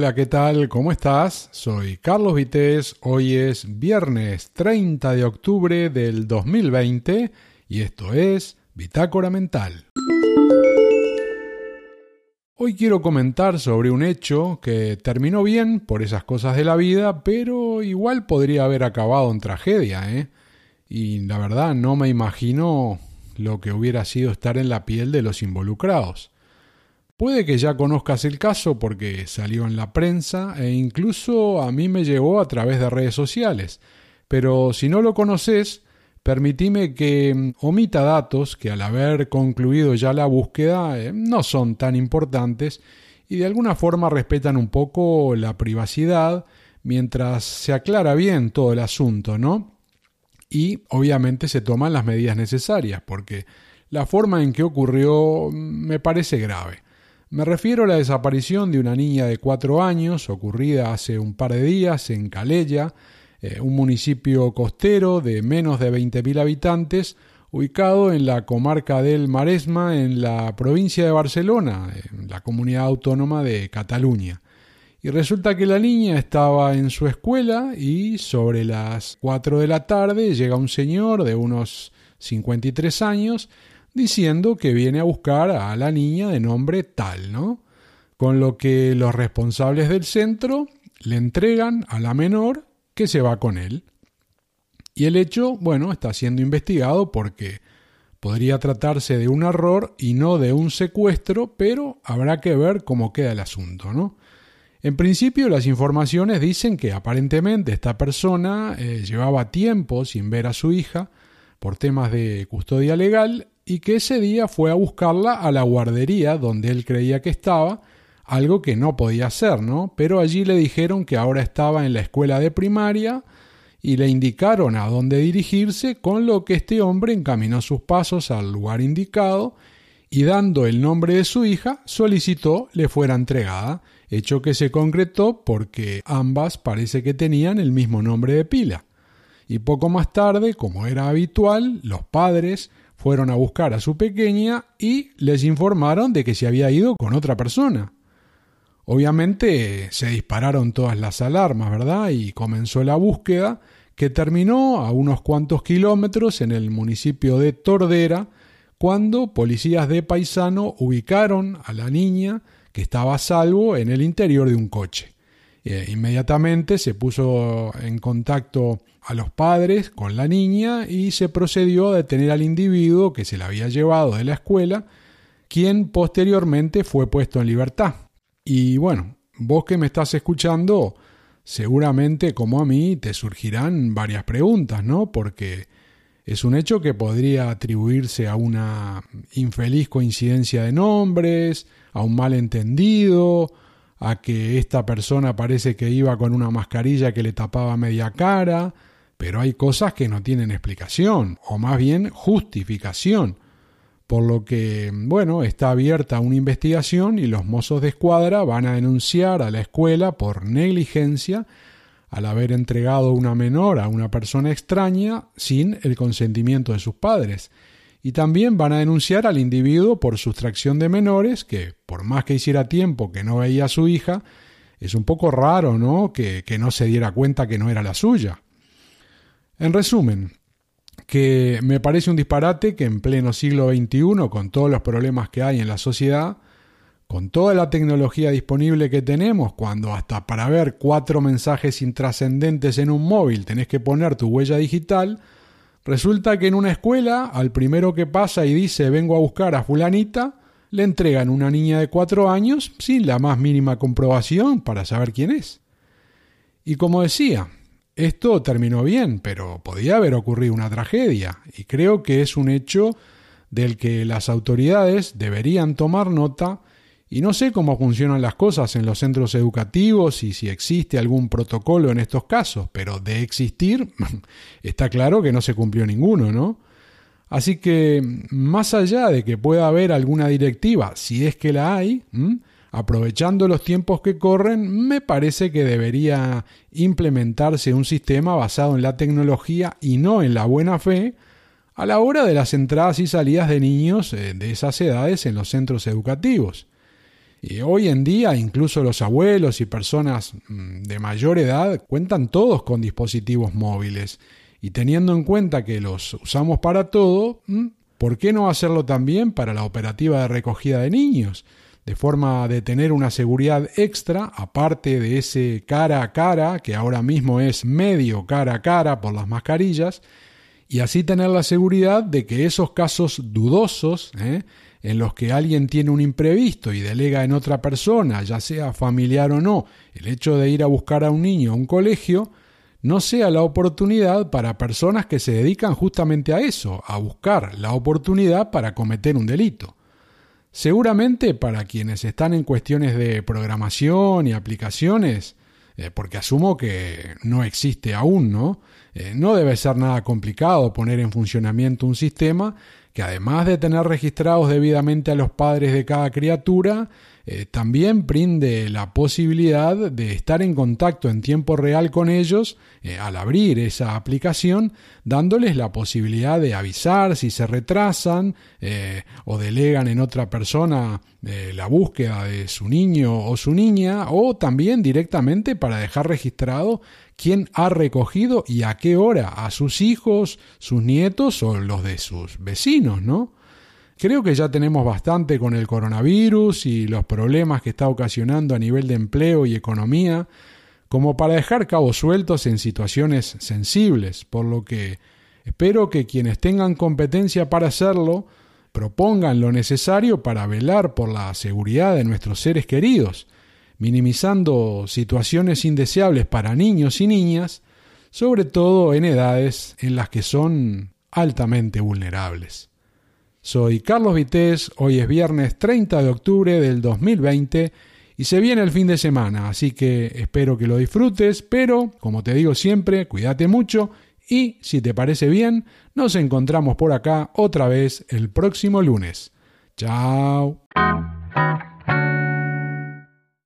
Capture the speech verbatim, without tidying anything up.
Hola, ¿qué tal? ¿Cómo estás? Soy Carlos Vitéz. Hoy es viernes treinta de octubre del dos mil veinte y esto es Bitácora Mental. Hoy quiero comentar sobre un hecho que terminó bien por esas cosas de la vida, pero igual podría haber acabado en tragedia, ¿eh? Y la verdad no me imagino lo que hubiera sido estar en la piel de los involucrados. Puede que ya conozcas el caso porque salió en la prensa e incluso a mí me llegó a través de redes sociales, pero si no lo conoces, permitime que omita datos que al haber concluido ya la búsqueda eh, no son tan importantes y de alguna forma respetan un poco la privacidad mientras se aclara bien todo el asunto, ¿no? Y obviamente se toman las medidas necesarias porque la forma en que ocurrió me parece grave. Me refiero a la desaparición de una niña de cuatro años ocurrida hace un par de días en Calella, eh, un municipio costero de menos de veinte mil habitantes ubicado en la comarca del Maresme en la provincia de Barcelona, en la comunidad autónoma de Cataluña. Y resulta que la niña estaba en su escuela y sobre las cuatro de la tarde llega un señor de unos cincuenta y tres años diciendo que viene a buscar a la niña de nombre tal, ¿no? Con lo que los responsables del centro le entregan a la menor que se va con él. Y el hecho, bueno, está siendo investigado porque podría tratarse de un error y no de un secuestro, pero habrá que ver cómo queda el asunto, ¿no? En principio, las informaciones dicen que aparentemente esta persona eh, llevaba tiempo sin ver a su hija por temas de custodia legal y que ese día fue a buscarla a la guardería donde él creía que estaba, algo que no podía hacer, ¿no? Pero allí le dijeron que ahora estaba en la escuela de primaria y le indicaron a dónde dirigirse, con lo que este hombre encaminó sus pasos al lugar indicado y dando el nombre de su hija, solicitó le fuera entregada, hecho que se concretó porque ambas parece que tenían el mismo nombre de pila. Y poco más tarde, como era habitual, los padres fueron a buscar a su pequeña y les informaron de que se había ido con otra persona. Obviamente se dispararon todas las alarmas, ¿verdad? Y comenzó la búsqueda, que terminó a unos cuantos kilómetros en el municipio de Tordera, cuando policías de paisano ubicaron a la niña, que estaba a salvo en el interior de un coche. Inmediatamente se puso en contacto a los padres con la niña y se procedió a detener al individuo que se la había llevado de la escuela, quien posteriormente fue puesto en libertad. Y bueno, vos que me estás escuchando, seguramente como a mí te surgirán varias preguntas, ¿no? Porque es un hecho que podría atribuirse a una infeliz coincidencia de nombres, a un malentendido, a que esta persona parece que iba con una mascarilla que le tapaba media cara, pero hay cosas que no tienen explicación, o más bien justificación, por lo que, bueno, está abierta una investigación y los mozos de escuadra van a denunciar a la escuela por negligencia al haber entregado una menor a una persona extraña sin el consentimiento de sus padres. Y también van a denunciar al individuo por sustracción de menores, que por más que hiciera tiempo que no veía a su hija, es un poco raro, ¿no? Que, que no se diera cuenta que no era la suya. En resumen, que me parece un disparate que en pleno siglo veintiuno, con todos los problemas que hay en la sociedad, con toda la tecnología disponible que tenemos, cuando hasta para ver cuatro mensajes intrascendentes en un móvil tenés que poner tu huella digital, resulta que en una escuela, al primero que pasa y dice vengo a buscar a fulanita, le entregan una niña de cuatro años sin la más mínima comprobación para saber quién es. Y como decía, esto terminó bien, pero podía haber ocurrido una tragedia, y creo que es un hecho del que las autoridades deberían tomar nota. Y no sé cómo funcionan las cosas en los centros educativos y si existe algún protocolo en estos casos, pero de existir, está claro que no se cumplió ninguno, ¿no? Así que, más allá de que pueda haber alguna directiva, si es que la hay, ¿m? aprovechando los tiempos que corren, me parece que debería implementarse un sistema basado en la tecnología y no en la buena fe a la hora de las entradas y salidas de niños de esas edades en los centros educativos. Y hoy en día incluso los abuelos y personas de mayor edad cuentan todos con dispositivos móviles. Y teniendo en cuenta que los usamos para todo, ¿por qué no hacerlo también para la operativa de recogida de niños? De forma de tener una seguridad extra, aparte de ese cara a cara, que ahora mismo es medio cara a cara por las mascarillas, y así tener la seguridad de que esos casos dudosos, ¿eh? en los que alguien tiene un imprevisto y delega en otra persona, ya sea familiar o no, el hecho de ir a buscar a un niño a un colegio, no sea la oportunidad para personas que se dedican justamente a eso, a buscar la oportunidad para cometer un delito. Seguramente para quienes están en cuestiones de programación y aplicaciones, eh, porque asumo que no existe aún, ¿no? Eh, no debe ser nada complicado poner en funcionamiento un sistema que además de tener registrados debidamente a los padres de cada criatura, eh, también brinde la posibilidad de estar en contacto en tiempo real con ellos eh, al abrir esa aplicación, dándoles la posibilidad de avisar si se retrasan eh, o delegan en otra persona eh, la búsqueda de su niño o su niña, o también directamente para dejar registrado quién ha recogido y a qué hora a sus hijos, sus nietos o los de sus vecinos, ¿no? Creo que ya tenemos bastante con el coronavirus y los problemas que está ocasionando a nivel de empleo y economía, como para dejar cabos sueltos en situaciones sensibles, por lo que espero que quienes tengan competencia para hacerlo propongan lo necesario para velar por la seguridad de nuestros seres queridos, minimizando situaciones indeseables para niños y niñas, sobre todo en edades en las que son altamente vulnerables. Soy Carlos Vitéz, hoy es viernes treinta de octubre del dos mil veinte y se viene el fin de semana, así que espero que lo disfrutes, pero, como te digo siempre, cuídate mucho y, si te parece bien, nos encontramos por acá otra vez el próximo lunes. ¡Chao!